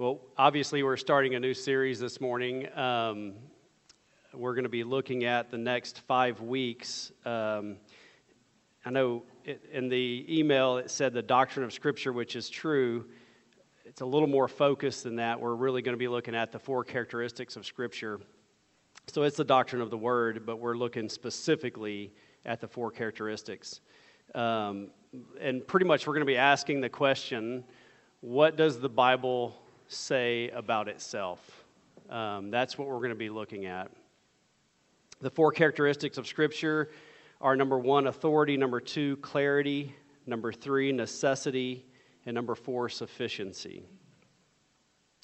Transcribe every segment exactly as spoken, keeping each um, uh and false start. Well, obviously, we're starting a new series this morning. Um, we're going to be looking at the next five weeks. Um, I know it, in the email it said the doctrine of Scripture, which is true. It's a little more focused than that. We're really going to be looking at the four characteristics of Scripture. So it's the doctrine of the Word, but we're looking specifically at the four characteristics. Um, and pretty much we're going to be asking the question, what does the Bible say about itself? Um, that's what we're going to be looking at. The four characteristics of Scripture are, number one, authority, number two, clarity, number three, necessity, and number four, sufficiency.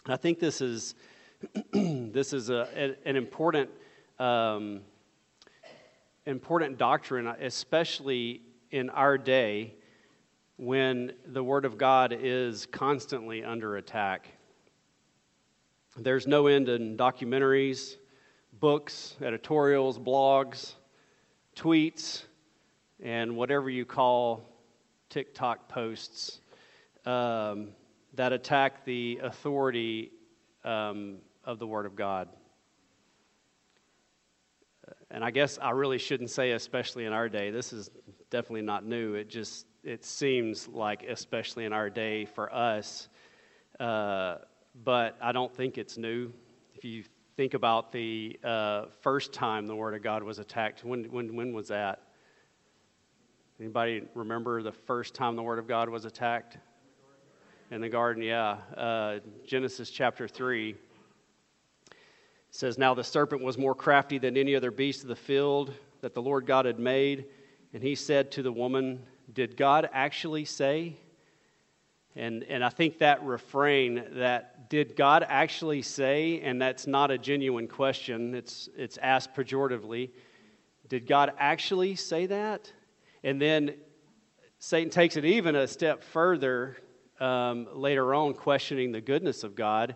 I think this is this is a, an important um, important doctrine, especially in our day when the Word of God is constantly under attack. There's no end in documentaries, books, editorials, blogs, tweets, and whatever you call TikTok posts um, that attack the authority um, of the Word of God. And I guess I really shouldn't say especially in our day. This is definitely not new. It just, it seems like especially in our day for us, uh, but I don't think it's new. If you think about the uh, first time the Word of God was attacked, when when when was that? Anybody remember the first time the Word of God was attacked? In the garden, yeah. Uh, Genesis chapter three. It says, "Now the serpent was more crafty than any other beast of the field that the Lord God had made. And he said to the woman, 'Did God actually say?'" And and I think that refrain, that "did God actually say," and that's not a genuine question. It's it's asked pejoratively. Did God actually say that? And then Satan takes it even a step further um, later on, questioning the goodness of God.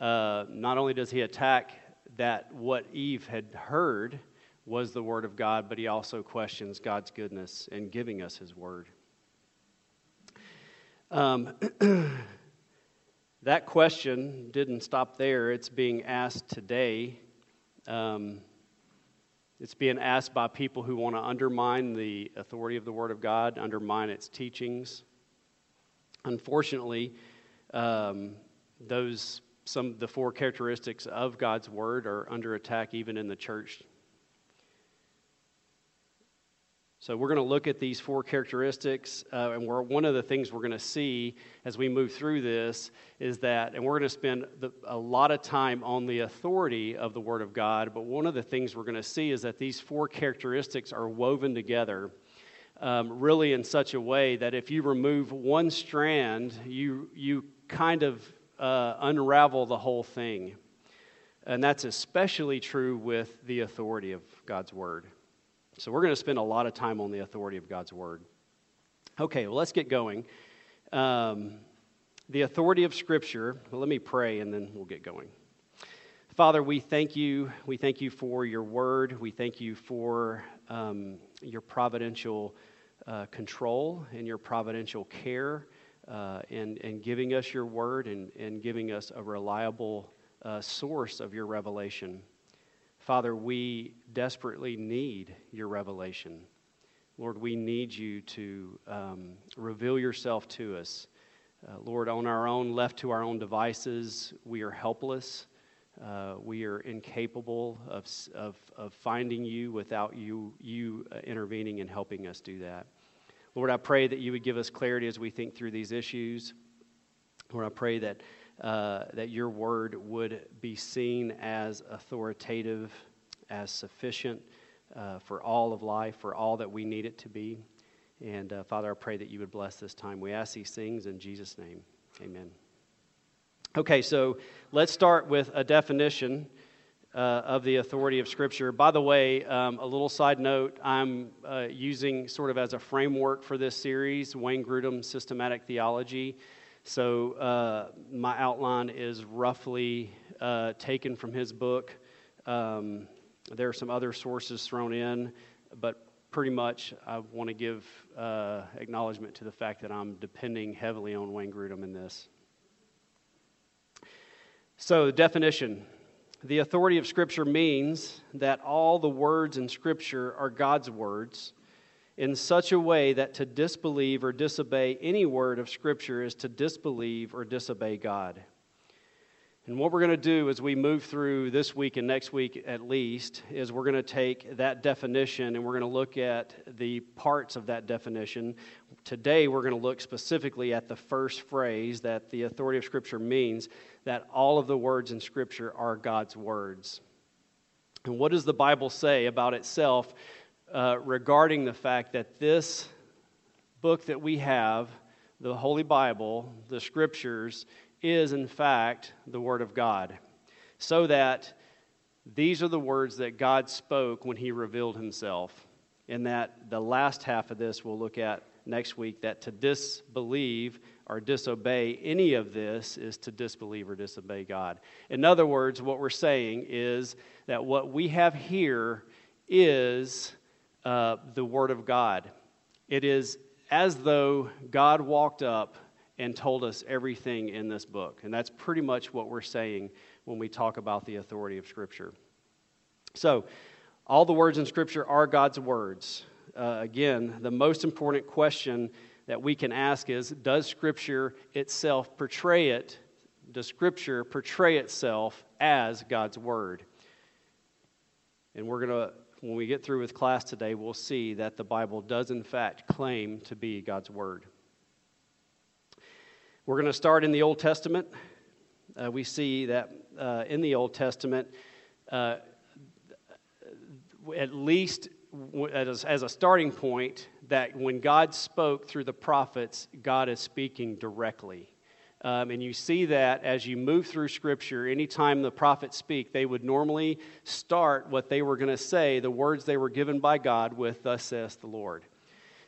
Uh, not only does he attack that what Eve had heard was the Word of God, but he also questions God's goodness in giving us His Word. Um, that question didn't stop there. It's being asked today. Um, it's being asked by people who want to undermine the authority of the Word of God, undermine its teachings. Unfortunately, um, those some the four characteristics of God's Word are under attack even in the church. So we're going to look at these four characteristics, uh, and we're, one of the things we're going to see as we move through this is that, and we're going to spend the, a lot of time on the authority of the Word of God, but one of the things we're going to see is that these four characteristics are woven together um, really in such a way that if you remove one strand, you, you kind of uh, unravel the whole thing. And that's especially true with the authority of God's Word. So we're going to spend a lot of time on the authority of God's Word. Okay, well, let's get going. Um, the authority of Scripture. Well, let me pray, and then we'll get going. Father, we thank you. We thank you for your Word. We thank you for um, your providential uh, control and your providential care uh, and, and giving us your Word and, and giving us a reliable uh, source of your revelation. Father, we desperately need your revelation. Lord, we need you to um, reveal yourself to us. Uh, Lord, on our own, left to our own devices, we are helpless. Uh, we are incapable of, of of finding you without you you intervening and helping us do that. Lord, I pray that you would give us clarity as we think through these issues. Lord, I pray that Uh, that your Word would be seen as authoritative, as sufficient uh, for all of life, for all that we need it to be. And uh, Father, I pray that you would bless this time. We ask these things in Jesus' name. Amen. Okay, so let's start with a definition uh, of the authority of Scripture. By the way, um, a little side note, I'm uh, using sort of as a framework for this series, Wayne Grudem, Systematic Theology. So uh, my outline is roughly uh, taken from his book. Um, there are some other sources thrown in, but pretty much I want to give uh, acknowledgement to the fact that I'm depending heavily on Wayne Grudem in this. So, definition. The authority of Scripture means that all the words in Scripture are God's words in such a way that to disbelieve or disobey any word of Scripture is to disbelieve or disobey God. And what we're going to do as we move through this week and next week at least is we're going to take that definition and we're going to look at the parts of that definition. Today we're going to look specifically at the first phrase that the authority of Scripture means, that all of the words in Scripture are God's words. And what does the Bible say about itself uh, regarding the fact that this book that we have, the Holy Bible, the Scriptures, is in fact the Word of God, so that these are the words that God spoke when He revealed Himself, and that the last half of this we'll look at next week, that to disbelieve or disobey any of this is to disbelieve or disobey God. In other words, what we're saying is that what we have here is uh, the Word of God. It is as though God walked up and told us everything in this book. And that's pretty much what we're saying when we talk about the authority of Scripture. So, all the words in Scripture are God's words. Uh, again, the most important question that we can ask is, does Scripture itself portray it, does Scripture portray itself as God's Word? And we're going to, when we get through with class today, we'll see that the Bible does in fact claim to be God's Word. We're going to start in the Old Testament. Uh, we see that uh, in the Old Testament, uh, at least as, as a starting point, that when God spoke through the prophets, God is speaking directly. Um, and you see that as you move through Scripture, anytime the prophets speak, they would normally start what they were going to say, the words they were given by God with, "Thus saith the Lord."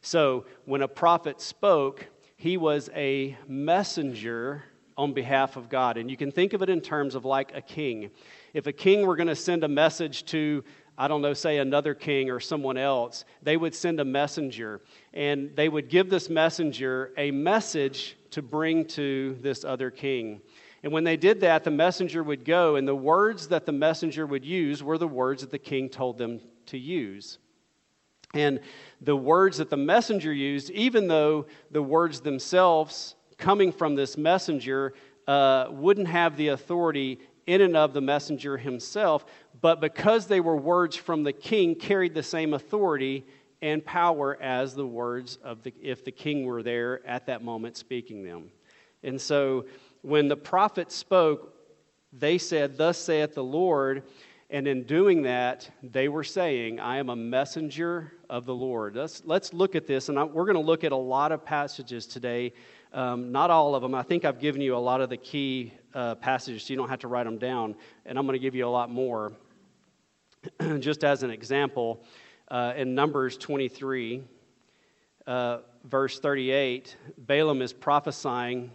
So when a prophet spoke, he was a messenger on behalf of God. And you can think of it in terms of like a king. If a king were going to send a message to, I don't know, say another king or someone else, they would send a messenger. And they would give this messenger a message to bring to this other king. And when they did that, the messenger would go, and the words that the messenger would use were the words that the king told them to use. And the words that the messenger used, even though the words themselves coming from this messenger uh, wouldn't have the authority in and of the messenger himself, but because they were words from the king, carried the same authority and power as the words of the, if the king were there at that moment speaking them. And so when the prophets spoke, they said, "Thus saith the Lord." And in doing that, they were saying, "I am a messenger of the Lord." Let's, let's look at this, and I, we're going to look at a lot of passages today. Um, not all of them. I think I've given you a lot of the key uh, passages, so you don't have to write them down. And I'm going to give you a lot more. Just as an example, uh, in Numbers twenty-three, uh, verse thirty-eight, Balaam is prophesying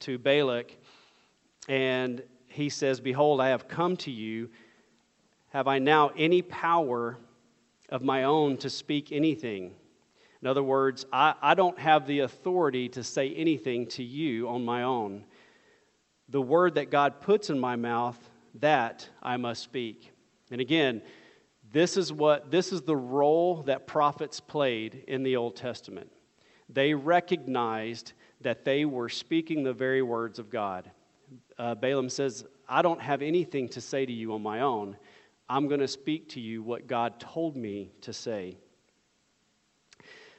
to Balak, and he says, "Behold, I have come to you. Have I now any power of my own to speak anything?" In other words, I, I don't have the authority to say anything to you on my own. The word that God puts in my mouth, that I must speak. And again, this is what this is the role that prophets played in the Old Testament. They recognized that they were speaking the very words of God. Uh, Balaam says, "I don't have anything to say to you on my own. I'm going to speak to you what God told me to say."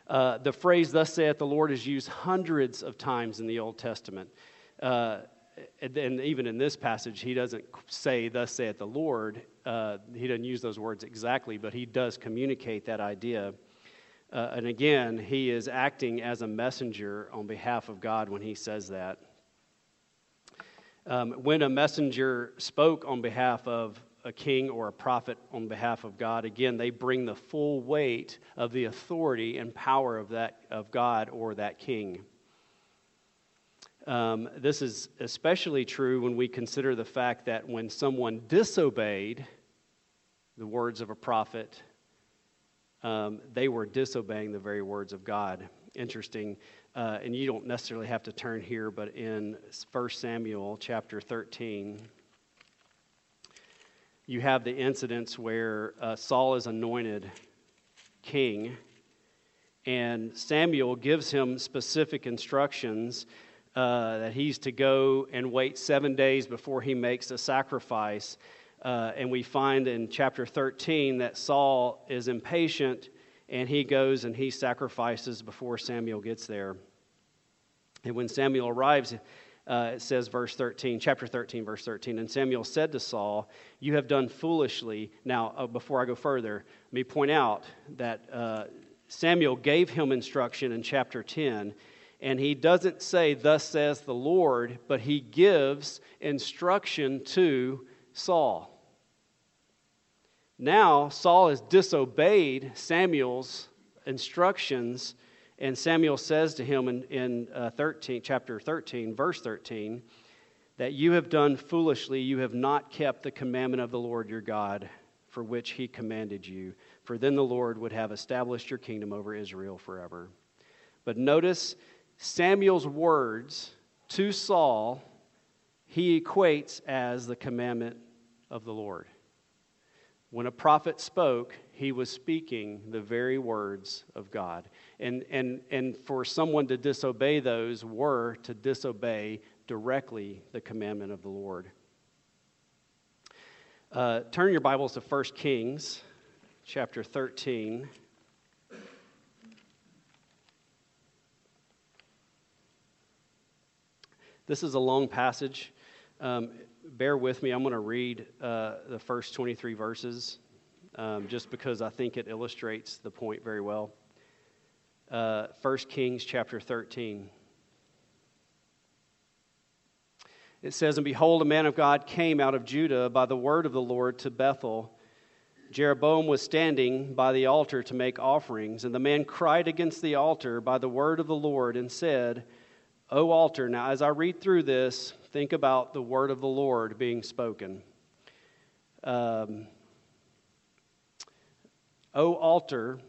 Uh, the phrase, "Thus saith the Lord," is used hundreds of times in the Old Testament. Uh, and, and even in this passage, he doesn't say, "Thus saith the Lord." Uh, he doesn't use those words exactly, but he does communicate that idea. Uh, and again, he is acting as a messenger on behalf of God when he says that. Um, when a messenger spoke on behalf of a king or a prophet on behalf of God, again, they bring the full weight of the authority and power of that of God or that king. Um, this is especially true when we consider the fact that when someone disobeyed the words of a prophet, um, they were disobeying the very words of God. Interesting, uh, and you don't necessarily have to turn here, but in First Samuel chapter thirteen, you have the incidents where uh, Saul is anointed king, and Samuel gives him specific instructions uh, that he's to go and wait seven days before he makes a sacrifice. Uh, and we find in chapter thirteen that Saul is impatient, and he goes and he sacrifices before Samuel gets there. And when Samuel arrives, uh, it says, verse thirteen, chapter thirteen, verse thirteen, and Samuel said to Saul, "You have done foolishly." Now, uh, before I go further, let me point out that uh, Samuel gave him instruction in chapter ten, and he doesn't say, "Thus says the Lord," but he gives instruction to Saul. Now, Saul has disobeyed Samuel's instructions, and Samuel says to him in, in uh, thirteen, chapter thirteen, verse thirteen, that "you have done foolishly, you have not kept the commandment of the Lord your God, for which he commanded you, for then the Lord would have established your kingdom over Israel forever." But notice Samuel's words to Saul, he equates as the commandment of the Lord. When a prophet spoke, he was speaking the very words of God. And and and for someone to disobey those were to disobey directly the commandment of the Lord. Uh, turn your Bibles to First Kings chapter thirteen. This is a long passage. Um, Bear with me. I'm going to read uh, the first twenty-three verses um, just because I think it illustrates the point very well. Uh, First Kings chapter thirteen. It says, "And behold, a man of God came out of Judah by the word of the Lord to Bethel. Jeroboam was standing by the altar to make offerings, and the man cried against the altar by the word of the Lord and said, 'O altar,'" now as I read through this, think about the word of the Lord being spoken. Um, "O altar,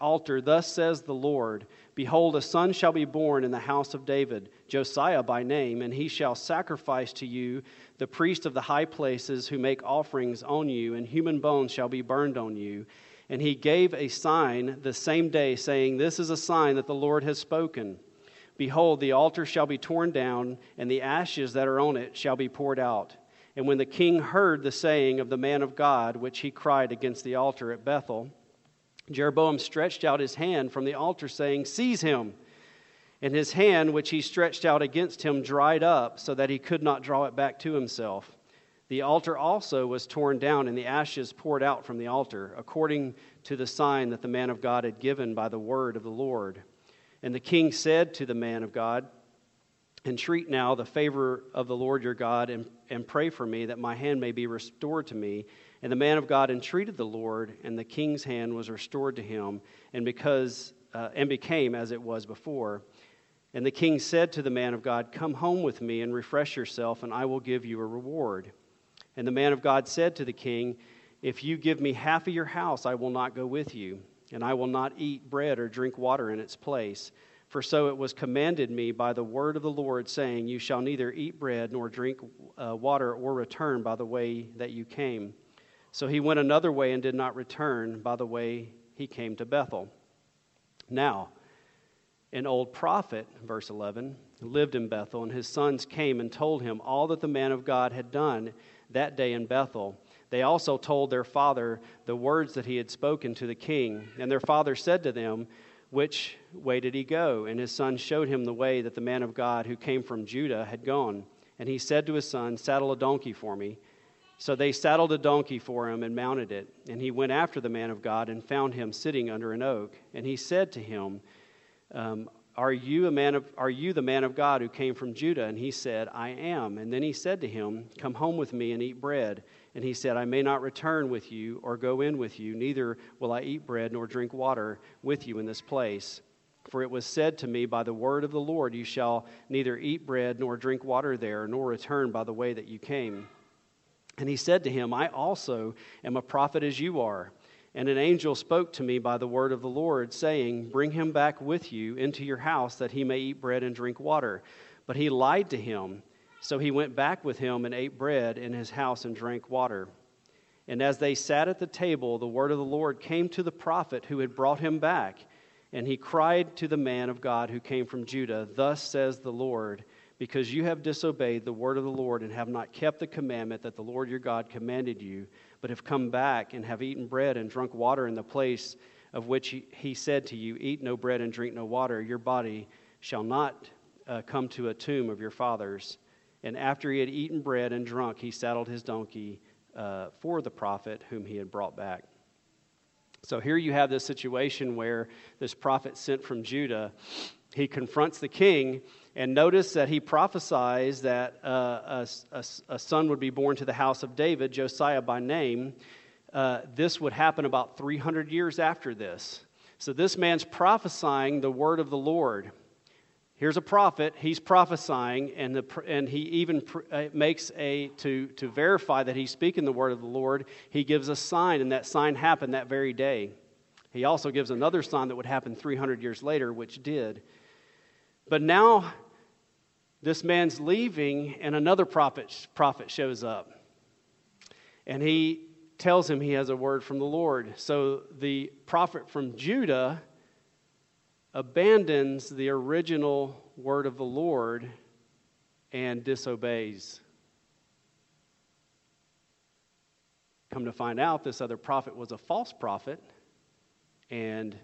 altar, thus says the Lord, behold, a son shall be born in the house of David, Josiah by name, and he shall sacrifice to you the priest of the high places who make offerings on you, and human bones shall be burned on you. And he gave a sign the same day, saying, 'This is a sign that the Lord has spoken. Behold, the altar shall be torn down, and the ashes that are on it shall be poured out.' And when the king heard the saying of the man of God, which he cried against the altar at Bethel, Jeroboam stretched out his hand from the altar, saying, 'Seize him.' And his hand, which he stretched out against him, dried up, so that he could not draw it back to himself. The altar also was torn down, and the ashes poured out from the altar, according to the sign that the man of God had given by the word of the Lord. And the king said to the man of God, 'Entreat now the favor of the Lord your God, and, and pray for me, that my hand may be restored to me.' And the man of God entreated the Lord, and the king's hand was restored to him, and because uh, and became as it was before. And the king said to the man of God, 'Come home with me and refresh yourself, and I will give you a reward.' And the man of God said to the king, 'If you give me half of your house, I will not go with you, and I will not eat bread or drink water in its place. For so it was commanded me by the word of the Lord, saying, You shall neither eat bread nor drink uh, water or return by the way that you came.' So he went another way and did not return by the way he came to Bethel. Now, an old prophet," verse eleven, "lived in Bethel, and his sons came and told him all that the man of God had done that day in Bethel. They also told their father the words that he had spoken to the king. And their father said to them, 'Which way did he go?' And his son showed him the way that the man of God who came from Judah had gone. And he said to his son, 'Saddle a donkey for me.' So they saddled a donkey for him and mounted it. And he went after the man of God and found him sitting under an oak. And he said to him, um, are you a man of, are you the man of God who came from Judah?' And he said, 'I am.' And then he said to him, 'Come home with me and eat bread.' And he said, 'I may not return with you or go in with you, neither will I eat bread nor drink water with you in this place. For it was said to me by the word of the Lord, You shall neither eat bread nor drink water there, nor return by the way that you came.' And he said to him, 'I also am a prophet as you are, and an angel spoke to me by the word of the Lord, saying, Bring him back with you into your house, that he may eat bread and drink water.' But he lied to him. So he went back with him and ate bread in his house and drank water. And as they sat at the table, the word of the Lord came to the prophet who had brought him back. And he cried to the man of God who came from Judah, "Thus says the Lord, because you have disobeyed the word of the Lord and have not kept the commandment that the Lord your God commanded you, but have come back and have eaten bread and drunk water in the place of which he said to you, 'Eat no bread and drink no water,' your body shall not uh, come to a tomb of your fathers." And after he had eaten bread and drunk, he saddled his donkey uh, for the prophet whom he had brought back. So here you have this situation where this prophet sent from Judah, he confronts the king, and notice that he prophesies that uh, a, a, a son would be born to the house of David, Josiah by name. Uh, this would happen about three hundred years after this. So this man's prophesying the word of the Lord. Here's a prophet, he's prophesying, and the and he even pr- makes a, to, to verify that he's speaking the word of the Lord, he gives a sign, and that sign happened that very day. He also gives another sign that would happen three hundred years later, which did. But now, this man's leaving, and another prophet, prophet shows up, and he tells him he has a word from the Lord. So the prophet from Judah abandons the original word of the Lord and disobeys. Come to find out, this other prophet was a false prophet, and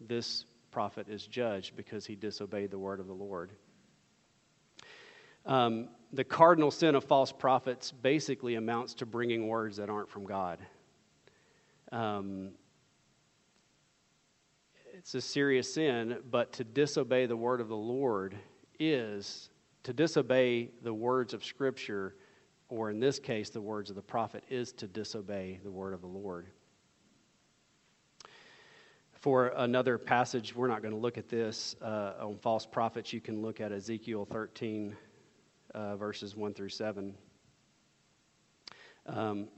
this prophet is judged because he disobeyed the word of the Lord. Um, the cardinal sin of false prophets basically amounts to bringing words that aren't from God. Um, It's a serious sin, but to disobey the word of the Lord is to disobey the words of Scripture, or in this case, the words of the prophet, is to disobey the word of the Lord. For another passage, we're not going to look at this uh, on false prophets. You can look at Ezekiel thirteen, uh, verses one through seven. Um,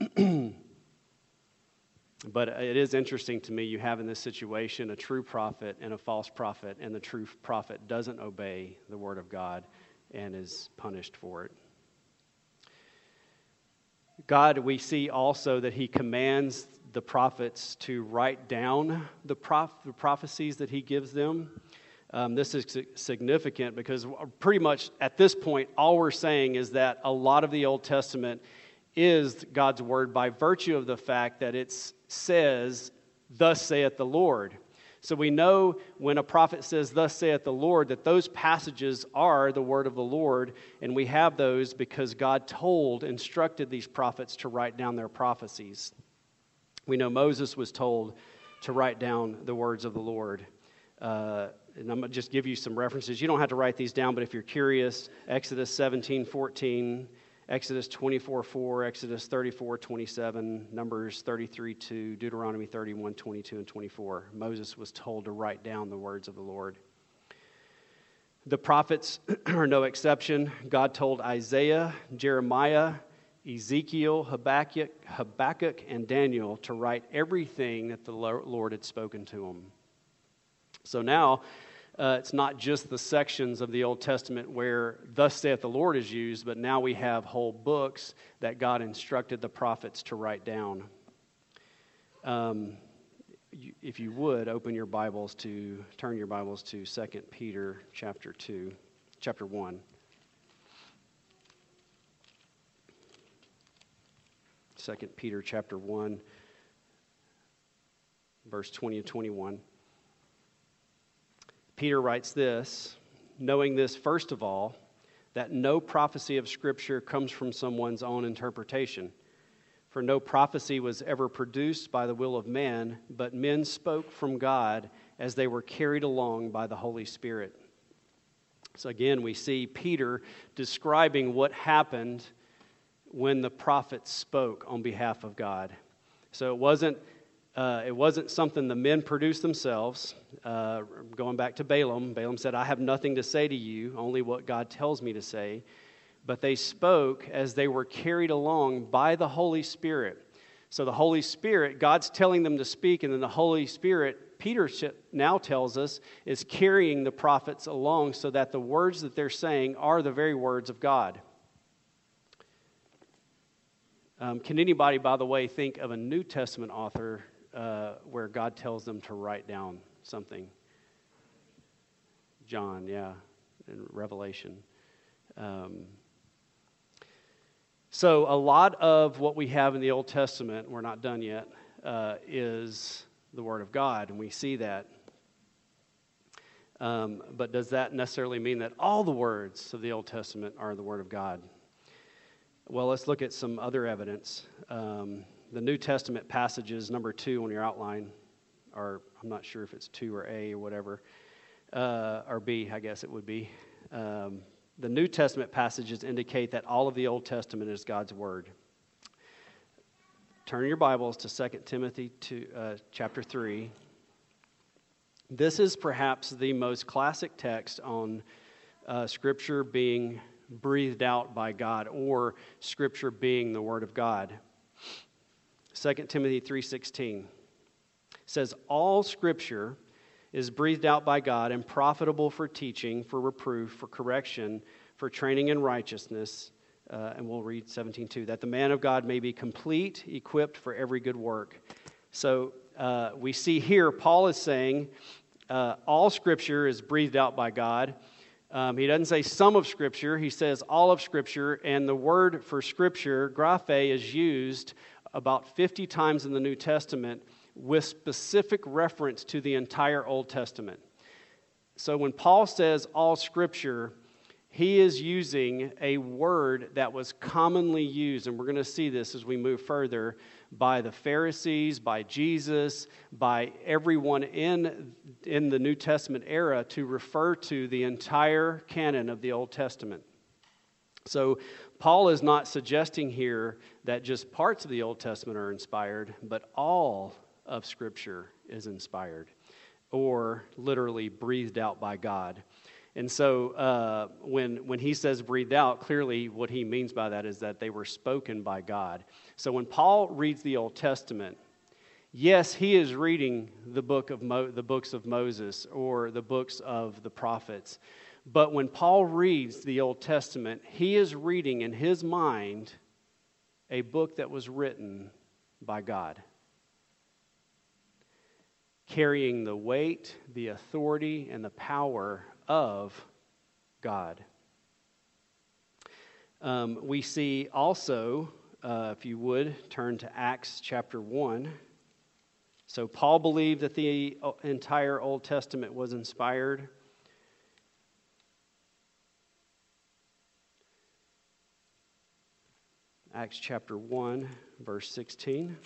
But it is interesting to me, you have in this situation a true prophet and a false prophet, and the true prophet doesn't obey the word of God and is punished for it. God, we see also that he commands the prophets to write down the, prof- the prophecies that he gives them. Um, this is significant because pretty much at this point, all we're saying is that a lot of the Old Testament is God's word by virtue of the fact that it's says, "Thus saith the Lord." So we know when a prophet says, "Thus saith the Lord," that those passages are the word of the Lord, and we have those because God told, instructed these prophets to write down their prophecies. We know Moses was told to write down the words of the Lord. Uh, and I'm going to just give you some references. You don't have to write these down, but if you're curious, Exodus seventeen fourteen. Exodus twenty-four four, Exodus thirty-four twenty-seven, Numbers thirty-three two, Deuteronomy thirty-one twenty-two, and twenty-four. Moses was told to write down the words of the Lord. The prophets are no exception. God told Isaiah, Jeremiah, Ezekiel, Habakkuk, Habakkuk, and Daniel to write everything that the Lord had spoken to them. So now, Uh, it's not just the sections of the Old Testament where "Thus saith the Lord" is used, but now we have whole books that God instructed the prophets to write down. Um, you, if you would, open your Bibles to, turn your Bibles to Second Peter chapter two, chapter one. Second Peter chapter one, verse twenty and twenty-one. Peter writes this, "Knowing this first of all, that no prophecy of Scripture comes from someone's own interpretation. For no prophecy was ever produced by the will of man, but men spoke from God as they were carried along by the Holy Spirit." So again, we see Peter describing what happened when the prophets spoke on behalf of God. So it wasn't Uh, it wasn't something the men produced themselves. Uh, going back to Balaam, Balaam said, "I have nothing to say to you, only what God tells me to say." But they spoke as they were carried along by the Holy Spirit. So the Holy Spirit, God's telling them to speak, and then the Holy Spirit, Peter now tells us, is carrying the prophets along so that the words that they're saying are the very words of God. Um, can anybody, by the way, think of a New Testament author uh, where God tells them to write down something? John, yeah, in Revelation. Um, so a lot of what we have in the Old Testament, we're not done yet, uh, is the Word of God, and we see that. Um, but does that necessarily mean that all the words of the Old Testament are the Word of God? Well, let's look at some other evidence. Um, the New Testament passages, number two on your outline, or I'm not sure if it's two or A or whatever, uh, or B, I guess it would be. Um, the New Testament passages indicate that all of the Old Testament is God's Word. Turn your Bibles to Second Timothy two, uh, chapter three. This is perhaps the most classic text on uh, Scripture being breathed out by God, or Scripture being the Word of God. Second Timothy three sixteen says, all Scripture is breathed out by God and profitable for teaching, for reproof, for correction, for training in righteousness. Uh, and we'll read seventeen two, that the man of God may be complete, equipped for every good work. So uh, we see here Paul is saying uh, all Scripture is breathed out by God. Um, he doesn't say some of Scripture, he says all of Scripture, and the word for Scripture, graphe, is used about fifty times in the New Testament with specific reference to the entire Old Testament. So when Paul says all Scripture, he is using a word that was commonly used, and we're going to see this as we move further, by the Pharisees, by Jesus, by everyone in, in the New Testament era to refer to the entire canon of the Old Testament. So Paul is not suggesting here that just parts of the Old Testament are inspired, but all of Scripture is inspired, or literally breathed out by God. And so uh, when, when he says breathed out, clearly what he means by that is that they were spoken by God. So when Paul reads the Old Testament, yes, he is reading the book of Mo- the books of Moses or the books of the prophets. But when Paul reads the Old Testament, he is reading in his mind a book that was written by God, carrying the weight, the authority, and the power of God. Um, we see also, uh, if you would, turn to Acts chapter one. So Paul believed that the entire Old Testament was inspired. Acts chapter one, verse sixteen.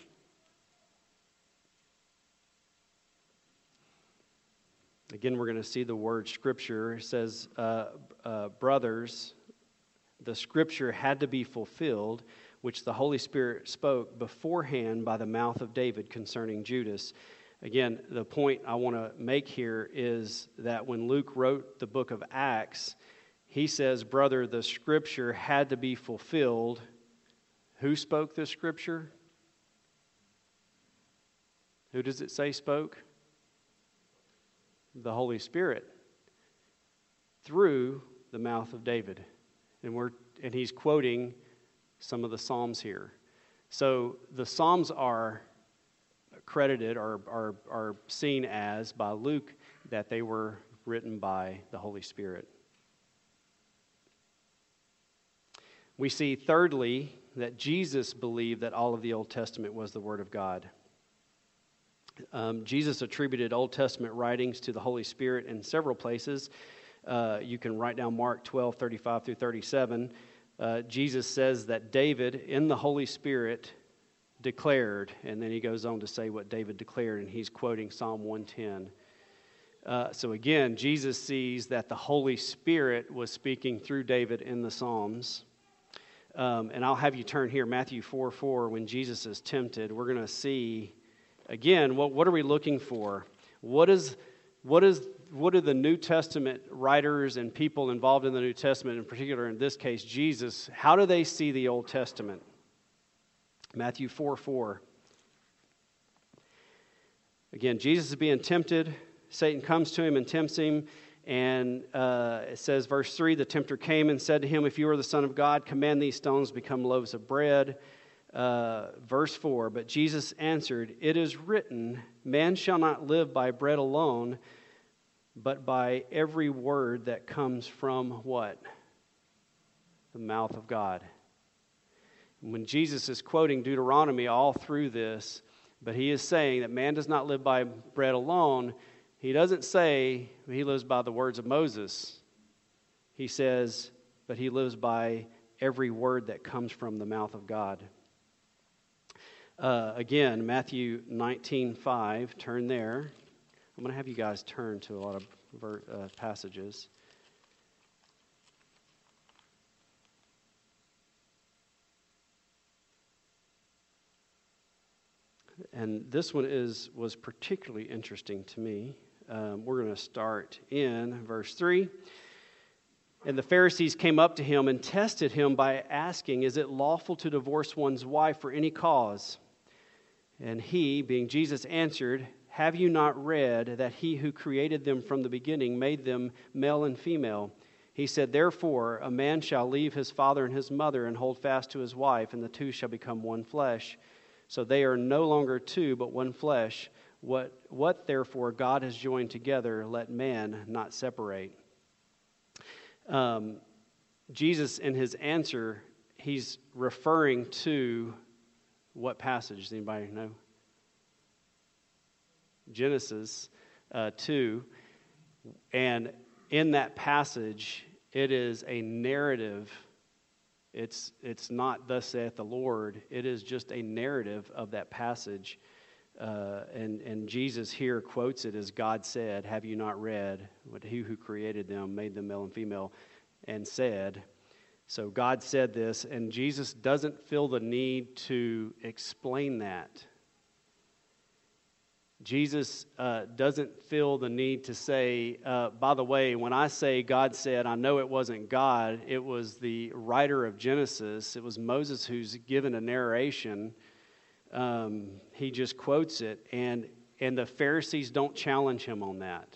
Again, we're going to see the word Scripture. It says, uh, uh, brothers, the Scripture had to be fulfilled, which the Holy Spirit spoke beforehand by the mouth of David concerning Judas. Again, the point I want to make here is that when Luke wrote the book of Acts, he says, brother, the Scripture had to be fulfilled. Who spoke the Scripture? Who does it say spoke? The Holy Spirit through the mouth of David, and we're and he's quoting some of the Psalms here. So the Psalms are credited or are, are seen as by Luke that they were written by the Holy Spirit. We see thirdly that Jesus believed that all of the Old Testament was the Word of God. Um, Jesus attributed Old Testament writings to the Holy Spirit in several places. Uh, you can write down Mark twelve, thirty-five through thirty-seven. Uh, Jesus says that David, in the Holy Spirit, declared, and then he goes on to say what David declared, and he's quoting Psalm one ten. Uh, so again, Jesus sees that the Holy Spirit was speaking through David in the Psalms. Um, and I'll have you turn here, Matthew four four, when Jesus is tempted. We're going to see... Again, what what are we looking for? What is what is what do the New Testament writers and people involved in the New Testament, in particular in this case Jesus, how do they see the Old Testament? Matthew four four. Again, Jesus is being tempted. Satan comes to him and tempts him, and uh, it says, verse three, the tempter came and said to him, if you are the Son of God, command these stones become loaves of bread. Uh, verse four, but Jesus answered, "It is written, man shall not live by bread alone, but by every word that comes from what? The mouth of God." And when Jesus is quoting Deuteronomy all through this, but he is saying that man does not live by bread alone, he doesn't say he lives by the words of Moses. He says, but he lives by every word that comes from the mouth of God. Uh, again, Matthew nineteen five, turn there. I'm going to have you guys turn to a lot of ver- uh, passages. And this one is was particularly interesting to me. Um, we're going to start in verse three. And the Pharisees came up to him and tested him by asking, "Is it lawful to divorce one's wife for any cause?" And he, being Jesus, answered, "Have you not read that he who created them from the beginning made them male and female? He said, therefore, a man shall leave his father and his mother and hold fast to his wife, and the two shall become one flesh. So they are no longer two, but one flesh. What, what therefore God has joined together, let man not separate." Um, Jesus, in his answer, he's referring to what passage? Does anybody know? Genesis uh, two. And in that passage, it is a narrative. It's it's not thus saith the Lord. It is just a narrative of that passage. Uh, and, and Jesus here quotes it as God said, "Have you not read what he who created them made them male and female and said?" So God said this, and Jesus doesn't feel the need to explain that. Jesus uh, doesn't feel the need to say, uh, by the way, when I say God said, I know it wasn't God. It was the writer of Genesis. It was Moses who's given a narration. Um, he just quotes it, and and the Pharisees don't challenge him on that.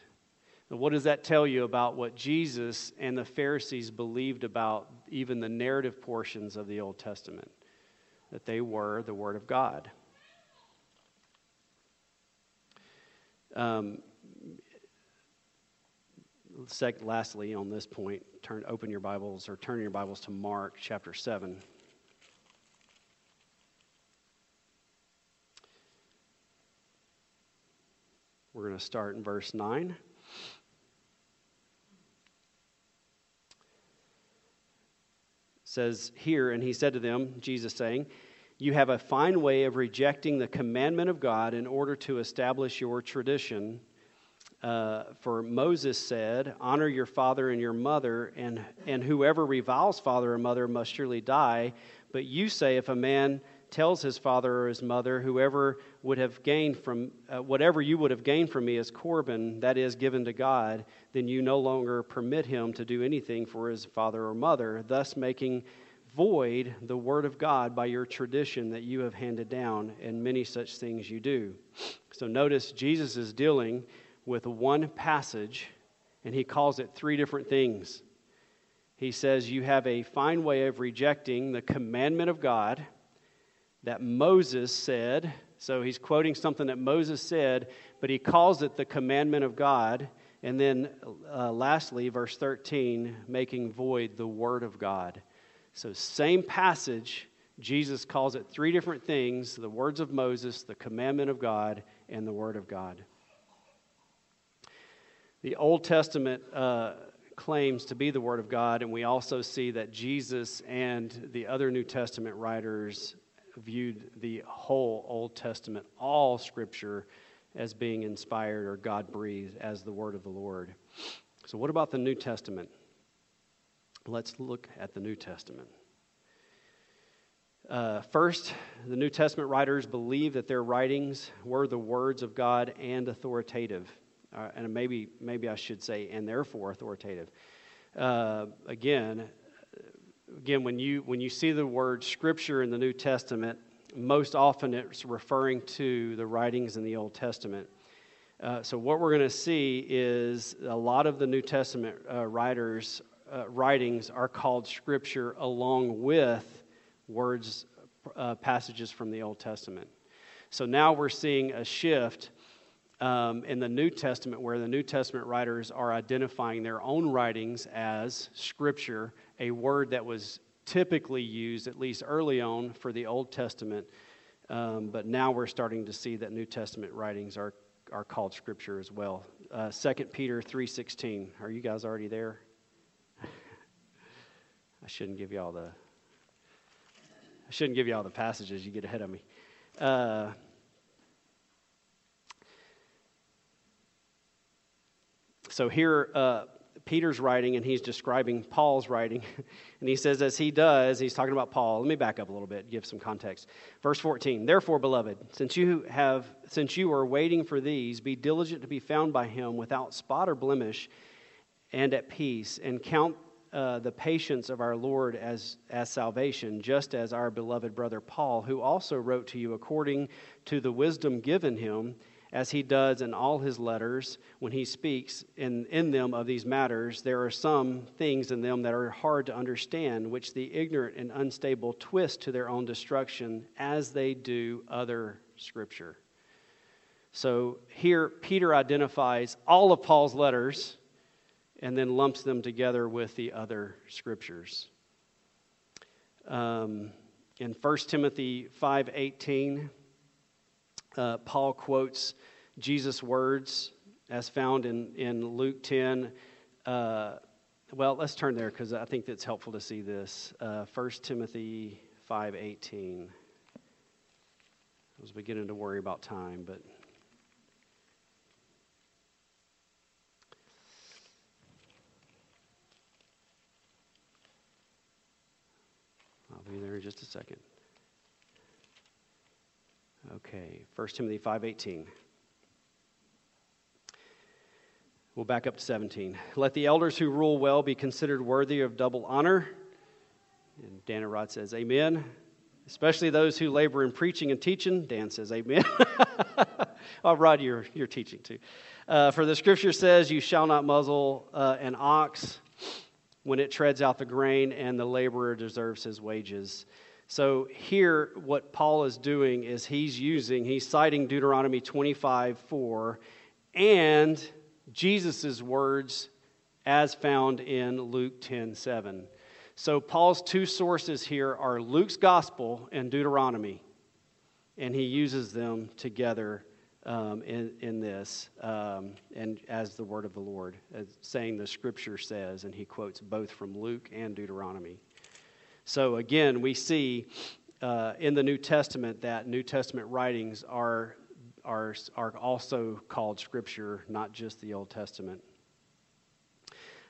Now, what does that tell you about what Jesus and the Pharisees believed about even the narrative portions of the Old Testament? That they were the Word of God. Um, sec- lastly, on this point, turn open your Bibles or turn your Bibles to Mark chapter seven. We're going to start in verse nine. It says here, and he said to them, Jesus saying, "You have a fine way of rejecting the commandment of God in order to establish your tradition. Uh, for Moses said, honor your father and your mother, and, and whoever reviles father or mother must surely die. But you say, if a man tells his father or his mother, whoever would have gained from uh, whatever you would have gained from me is Corban, that is given to God, then you no longer permit him to do anything for his father or mother, thus making void the word of God by your tradition that you have handed down, and many such things you do." So notice Jesus is dealing with one passage, and he calls it three different things. He says, you have a fine way of rejecting the commandment of God that Moses said. So he's quoting something that Moses said, but he calls it the commandment of God. And then uh, lastly, verse thirteen, making void the word of God. So same passage, Jesus calls it three different things: the words of Moses, the commandment of God, and the word of God. The Old Testament uh, claims to be the word of God, and we also see that Jesus and the other New Testament writers viewed the whole Old Testament, all Scripture, as being inspired or God-breathed as the Word of the Lord. So what about the New Testament? Let's look at the New Testament. Uh, first, the New Testament writers believe that their writings were the words of God and authoritative. Uh, and maybe maybe I should say, and therefore authoritative. Uh, again, Again, when you when you see the word Scripture in the New Testament, most often it's referring to the writings in the Old Testament. Uh, so what we're going to see is a lot of the New Testament uh, writers' uh, writings are called Scripture along with words uh, passages from the Old Testament. So now we're seeing a shift um, in the New Testament, where the New Testament writers are identifying their own writings as Scripture, a word that was typically used, at least early on, for the Old Testament. Um, but now we're starting to see that New Testament writings are are called Scripture as well. Uh, Second Peter three sixteen. Are you guys already there? I shouldn't give you all the I shouldn't give you all the passages. You get ahead of me. Uh, so here, uh, Peter's writing, and he's describing Paul's writing, and he says, as he does, he's talking about Paul. Let me back up a little bit, give some context. Verse fourteen, therefore, beloved, since you have, since you are waiting for these, be diligent to be found by him without spot or blemish, and at peace, and count uh, the patience of our Lord as as salvation, just as our beloved brother Paul, who also wrote to you according to the wisdom given him, as he does in all his letters, when he speaks in, in them of these matters. There are some things in them that are hard to understand, which the ignorant and unstable twist to their own destruction, as they do other Scripture. So here, Peter identifies all of Paul's letters and then lumps them together with the other Scriptures. Um, in First Timothy five eighteen... Uh, Paul quotes Jesus' words as found in, in Luke ten. Uh, well, let's turn there, because I think it's helpful to see this. Uh, First Timothy five eighteen. I was beginning to worry about time, but... I'll be there in just a second. Okay, First Timothy five eighteen. We'll back up to seventeen. Let the elders who rule well be considered worthy of double honor. And Dan and Rod says, amen. Especially those who labor in preaching and teaching. Dan says, amen. Oh, Rod, you're, you're teaching too. Uh, for the Scripture says, you shall not muzzle uh, an ox when it treads out the grain, and the laborer deserves his wages. So here, what Paul is doing is he's using, he's citing Deuteronomy twenty-five four and Jesus' words as found in Luke ten seven. So Paul's two sources here are Luke's gospel and Deuteronomy, and he uses them together um, in, in this, um, and as the word of the Lord, as saying the Scripture says, and he quotes both from Luke and Deuteronomy. So again, we see uh, in the New Testament that New Testament writings are, are, are also called Scripture, not just the Old Testament.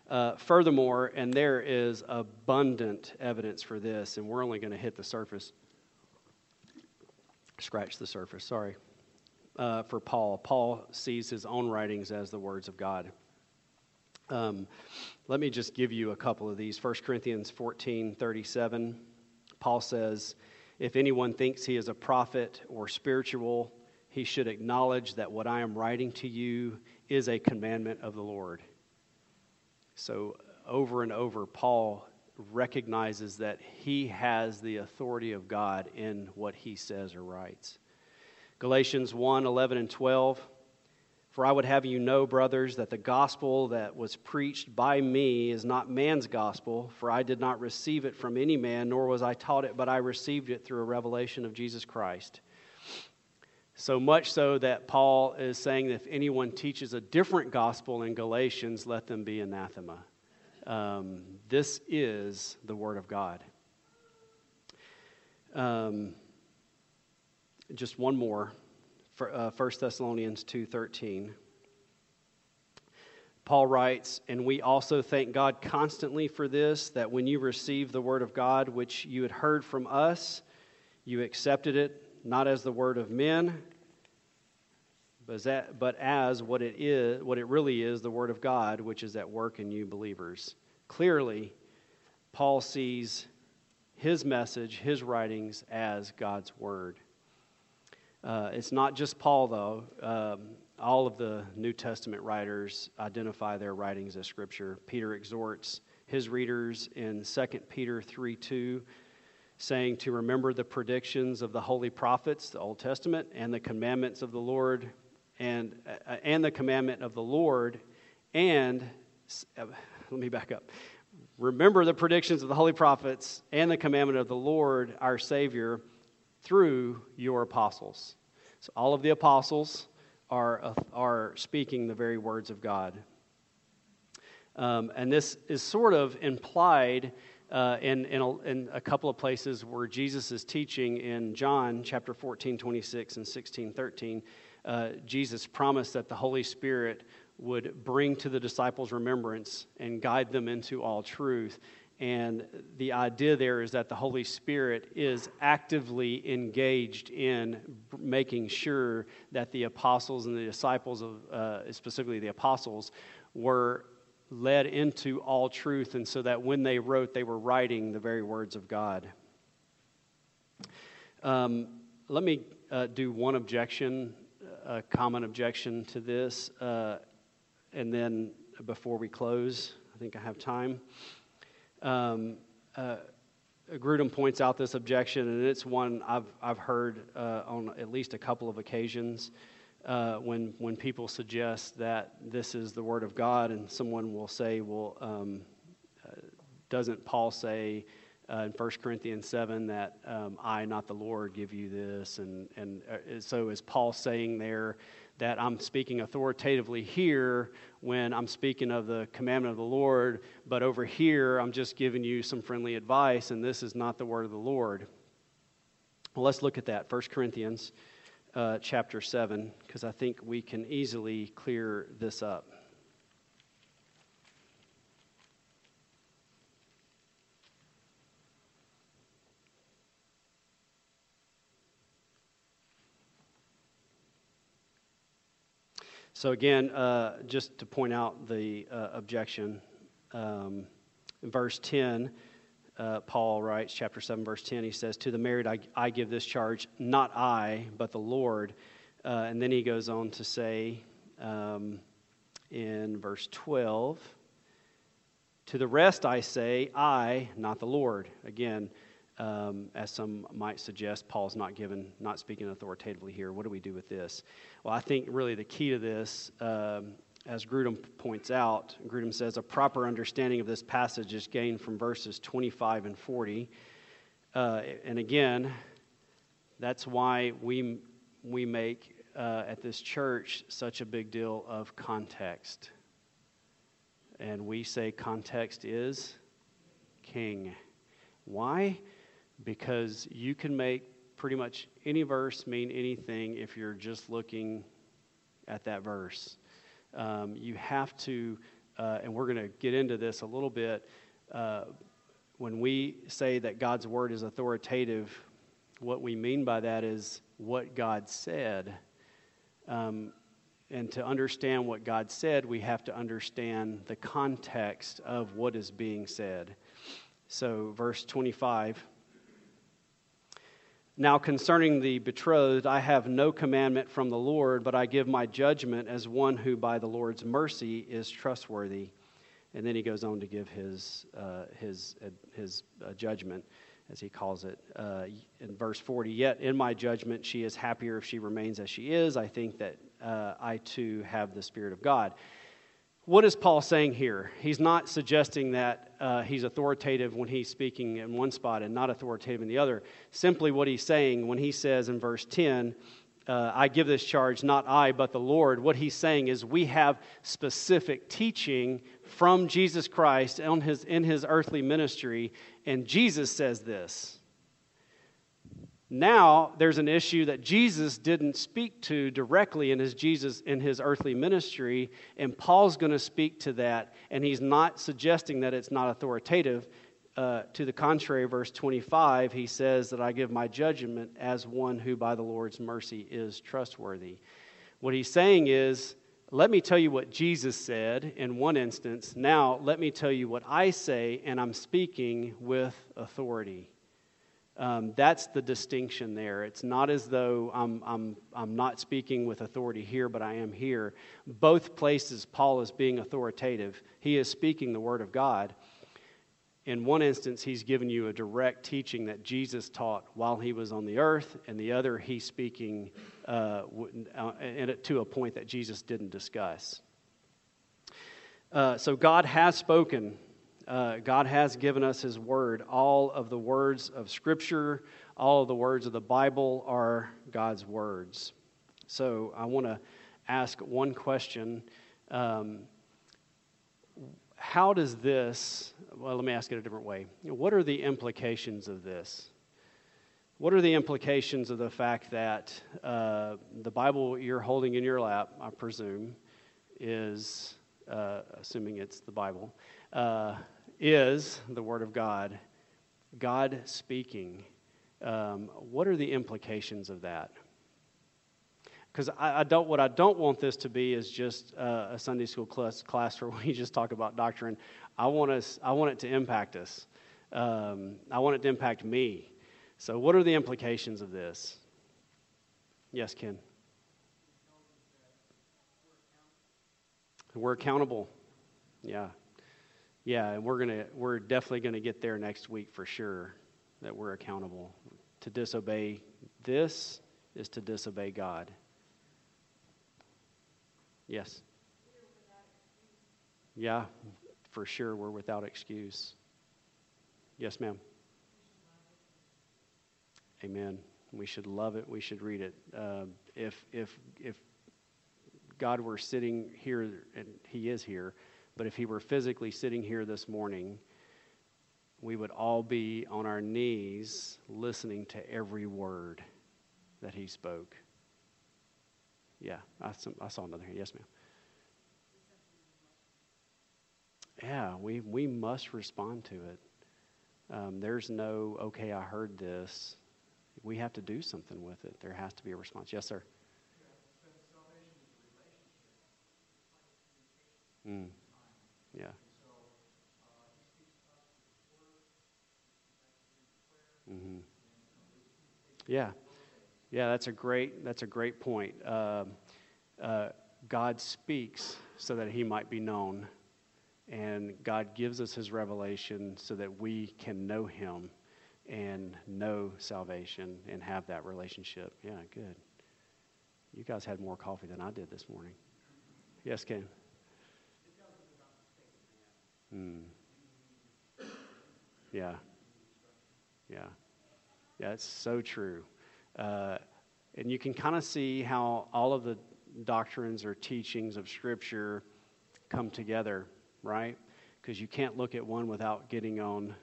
Uh, furthermore, and there is abundant evidence for this, and we're only going to hit the surface, scratch the surface, sorry, uh, for Paul. Paul sees his own writings as the words of God. Um, let me just give you a couple of these. First Corinthians fourteen thirty-seven, Paul says, if anyone thinks he is a prophet or spiritual, he should acknowledge that what I am writing to you is a commandment of the Lord. So over and over, Paul recognizes that he has the authority of God in what he says or writes. Galatians one eleven and twelve, for I would have you know, brothers, that the gospel that was preached by me is not man's gospel, for I did not receive it from any man, nor was I taught it, but I received it through a revelation of Jesus Christ. So much so that Paul is saying that if anyone teaches a different gospel in Galatians, let them be anathema. Um, this is the word of God. Um, just one more. First Thessalonians two thirteen, Paul writes, and we also thank God constantly for this, that when you received the word of God, which you had heard from us, you accepted it, not as the word of men, but as, that, but as what it is, what it really is, the word of God, which is at work in you believers. Clearly, Paul sees his message, his writings, as God's word. Uh, it's not just Paul, though. Um, all of the New Testament writers identify their writings as Scripture. Peter exhorts his readers in Second Peter three two saying to remember the predictions of the holy prophets, the Old Testament, and the commandments of the Lord, and uh, and the commandment of the Lord, and uh, let me back up. Remember the predictions of the holy prophets and the commandment of the Lord, our Savior, through your apostles. So all of the apostles are uh, are speaking the very words of God. Um, and this is sort of implied uh, in, in, a, in a couple of places where Jesus is teaching in John chapter fourteen twenty-six and sixteen thirteen. Uh, Jesus promised that the Holy Spirit would bring to the disciples remembrance and guide them into all truth. And the idea there is that the Holy Spirit is actively engaged in making sure that the apostles and the disciples, of uh, specifically the apostles, were led into all truth, and so that when they wrote, they were writing the very words of God. Um, let me uh, do one objection, a common objection to this, uh, and then before we close, I think I have time. Um, uh, Grudem points out this objection, and it's one I've I've heard uh, on at least a couple of occasions. Uh, when when people suggest that this is the word of God, and someone will say, well, um, uh, doesn't Paul say uh, in First Corinthians seven that um, I, not the Lord, give you this? And, and uh, so is Paul saying there that I'm speaking authoritatively here when I'm speaking of the commandment of the Lord, but over here I'm just giving you some friendly advice, and this is not the word of the Lord? Well, let's look at that, First Corinthians Uh, chapter seven, because I think we can easily clear this up. So again, uh, just to point out the uh, objection, um, in verse ten, Uh, Paul writes, chapter seven, verse ten, he says, to the married I, I give this charge, not I, but the Lord. Uh, and then he goes on to say um, in verse twelve, to the rest I say, I, not the Lord. Again, um, as some might suggest, Paul's not given, not speaking authoritatively here. What do we do with this? Well, I think really the key to this, um, as Grudem points out, Grudem says, a proper understanding of this passage is gained from verses twenty-five and forty. Uh, and again, that's why we we make uh, at this church such a big deal of context. And we say context is king. Why? Because you can make pretty much any verse mean anything if you're just looking at that verse. Um, you have to, uh, and we're going to get into this a little bit, uh, when we say that God's word is authoritative, what we mean by that is what God said. Um, and to understand what God said, we have to understand the context of what is being said. So verse twenty-five, now concerning the betrothed, I have no commandment from the Lord, but I give my judgment as one who by the Lord's mercy is trustworthy. And then he goes on to give his uh, his uh, his uh, judgment, as he calls it, uh, in verse forty. Yet in my judgment she is happier if she remains as she is. I think that uh, I too have the Spirit of God. What is Paul saying here? He's not suggesting that uh, he's authoritative when he's speaking in one spot and not authoritative in the other. Simply what he's saying when he says in verse ten, uh, I give this charge, not I, but the Lord. What he's saying is we have specific teaching from Jesus Christ on his, in his earthly ministry, and Jesus says this. Now there's an issue that Jesus didn't speak to directly in his Jesus in his earthly ministry, and Paul's going to speak to that, and he's not suggesting that it's not authoritative. Uh, to the contrary, verse twenty-five, he says that I give my judgment as one who by the Lord's mercy is trustworthy. What he's saying is, let me tell you what Jesus said in one instance. Now let me tell you what I say, and I'm speaking with authority. Um, that's the distinction there. It's not as though I'm I'm I'm not speaking with authority here, but I am here. Both places, Paul is being authoritative. He is speaking the word of God. In one instance, he's given you a direct teaching that Jesus taught while he was on the earth, and the other, he's speaking uh, and to a point that Jesus didn't discuss. Uh, so God has spoken. Uh, God has given us his word. All of the words of Scripture, all of the words of the Bible are God's words. So I want to ask one question. Um, How does this, well, let me ask it a different way. What are the implications of this? What are the implications of the fact that uh, the Bible you're holding in your lap, I presume, is, uh, assuming it's the Bible, uh, is the Word of God, God speaking? Um, what are the implications of that? Because I, I don't, what I don't want this to be is just uh, a Sunday school class, class where we just talk about doctrine. I want us, I want it to impact us. Um, I want it to impact me. So, what are the implications of this? Yes, Ken. We're accountable. Yeah, yeah, and we're gonna, we're definitely gonna get there next week for sure. That we're accountable. To disobey this is to disobey God. Yes. Yeah, for sure. We're without excuse. Yes, ma'am. Amen. We should love it. We should read it. Uh, if if if God were sitting here, and He is here, but if He were physically sitting here this morning, we would all be on our knees listening to every word that He spoke. Yeah, I, I saw another hand. Yes, ma'am. Yeah, we we must respond to it. Um, there's no, okay, I heard this. We have to do something with it. There has to be a response. Yes, sir. Mm. Yeah. Mm-hmm. Yeah. Yeah, that's a great that's a great point. Uh, uh, God speaks so that He might be known, and God gives us His revelation so that we can know Him and know salvation and have that relationship. Yeah, good. You guys had more coffee than I did this morning. Yes, Ken. Mm. Yeah. Yeah. Yeah, it's so true. Uh, and you can kind of see how all of the doctrines or teachings of Scripture come together, right? Because you can't look at one without getting on,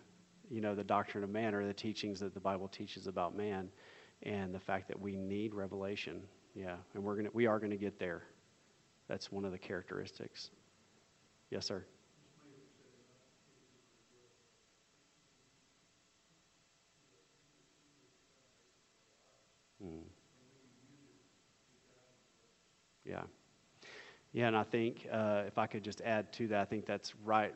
you know, the doctrine of man or the teachings that the Bible teaches about man, and the fact that we need revelation. Yeah, and we're gonna we are gonna get there. That's one of the characteristics. Yes, sir. Yeah. Yeah, and I think uh, if I could just add to that, I think that's right,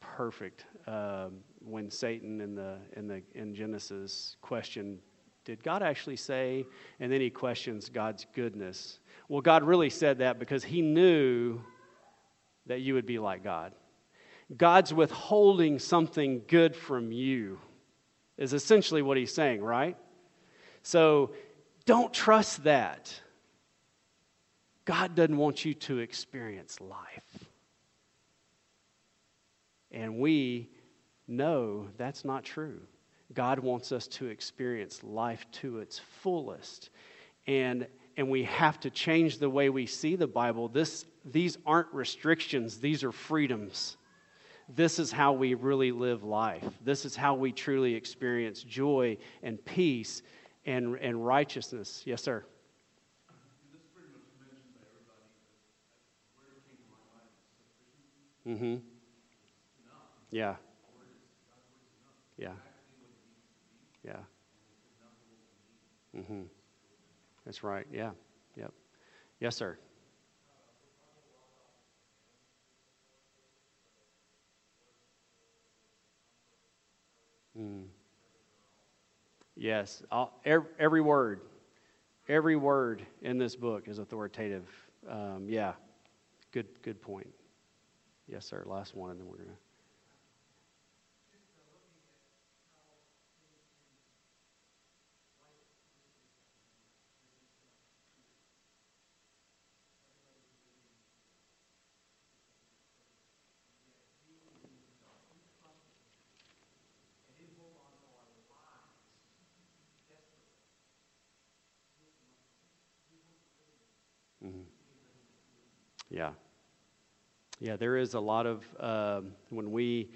perfect. Um, when Satan in the in the in Genesis questioned, did God actually say? And then he questions God's goodness. Well, God really said that because He knew that you would be like God. God's withholding something good from you is essentially what he's saying, right? So don't trust that. God doesn't want you to experience life. And we know that's not true. God wants us to experience life to its fullest. And and we have to change the way we see the Bible. This these aren't restrictions, these are freedoms. This is how we really live life. This is how we truly experience joy and peace and and righteousness. Yes, sir. Mm-hmm. Yeah. Yeah. Yeah. Mm-hmm. That's right. Yeah. Yep. Yes, sir. Mm. Yes. I'll, every, every word, every word in this book is authoritative. Um, yeah. Good. Good point. Yes, sir. Last one, and then we're going to. Yeah. Yeah, there is a lot of, uh, when we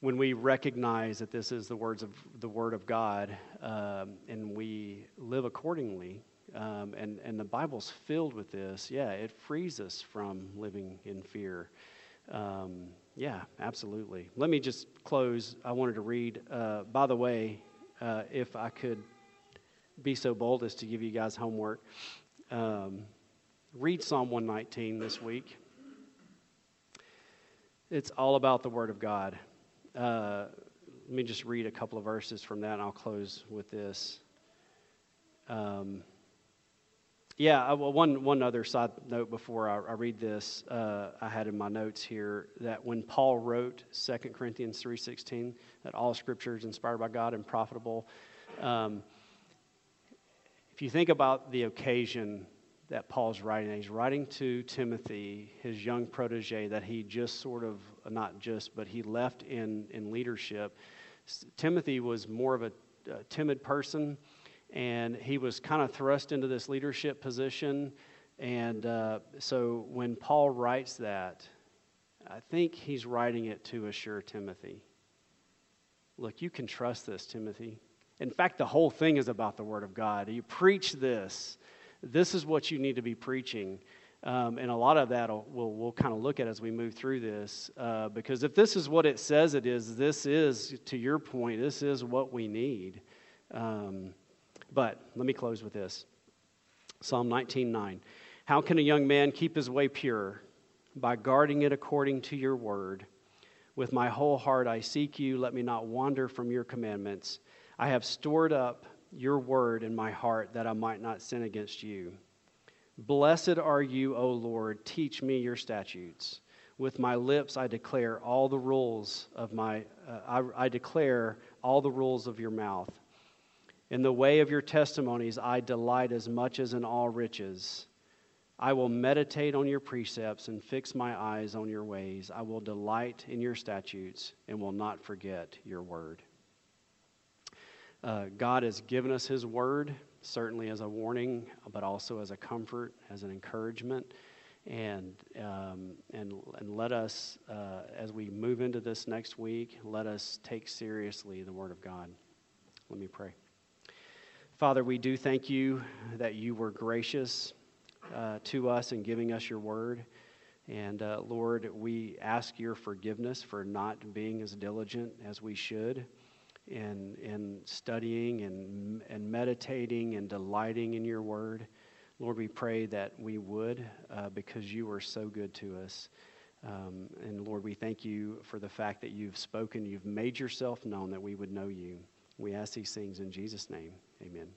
when we recognize that this is the words of the Word of God, um, and we live accordingly, um, and, and the Bible's filled with this, yeah, it frees us from living in fear. Um, yeah, absolutely. Let me just close. I wanted to read, uh, by the way, uh, if I could be so bold as to give you guys homework, um, read Psalm one nineteen this week. It's all about the Word of God. Uh, let me just read a couple of verses from that, and I'll close with this. Um, yeah, I, one one other side note before I, I read this, uh, I had in my notes here that when Paul wrote Second Corinthians three sixteen, that all Scripture is inspired by God and profitable. Um, if you think about the occasion that Paul's writing, he's writing to Timothy, his young protege that he just sort of, not just, but he left in, in leadership. Timothy was more of a, a timid person, and he was kind of thrust into this leadership position. And uh, so when Paul writes that, I think he's writing it to assure Timothy. Look, you can trust this, Timothy. In fact, the whole thing is about the Word of God. You preach this. This is what you need to be preaching. Um, and a lot of that we'll, we'll kind of look at as we move through this. Uh, because if this is what it says it is, this is, to your point, this is what we need. Um, but let me close with this. Psalm nineteen nine. How can a young man keep his way pure? By guarding it according to your word. With my whole heart I seek you. Let me not wander from your commandments. I have stored up your word in my heart, that I might not sin against you. Blessed are you, O Lord, teach me your statutes. With my lips I declare all the rules of my uh, I, I declare all the rules of your mouth. In the way of your testimonies I delight as much as in all riches. I will meditate on your precepts and fix my eyes on your ways. I will delight in your statutes and will not forget your word. Uh, God has given us His Word, certainly as a warning, but also as a comfort, as an encouragement, and um, and and let us, uh, as we move into this next week, let us take seriously the Word of God. Let me pray. Father, we do thank you that you were gracious uh, to us in giving us your Word, and uh, Lord, we ask your forgiveness for not being as diligent as we should. And, and studying and and meditating and delighting in your word. Lord, we pray that we would uh, because you are so good to us. Um, and Lord, we thank you for the fact that you've spoken, you've made yourself known, that we would know you. We ask these things in Jesus' name. Amen.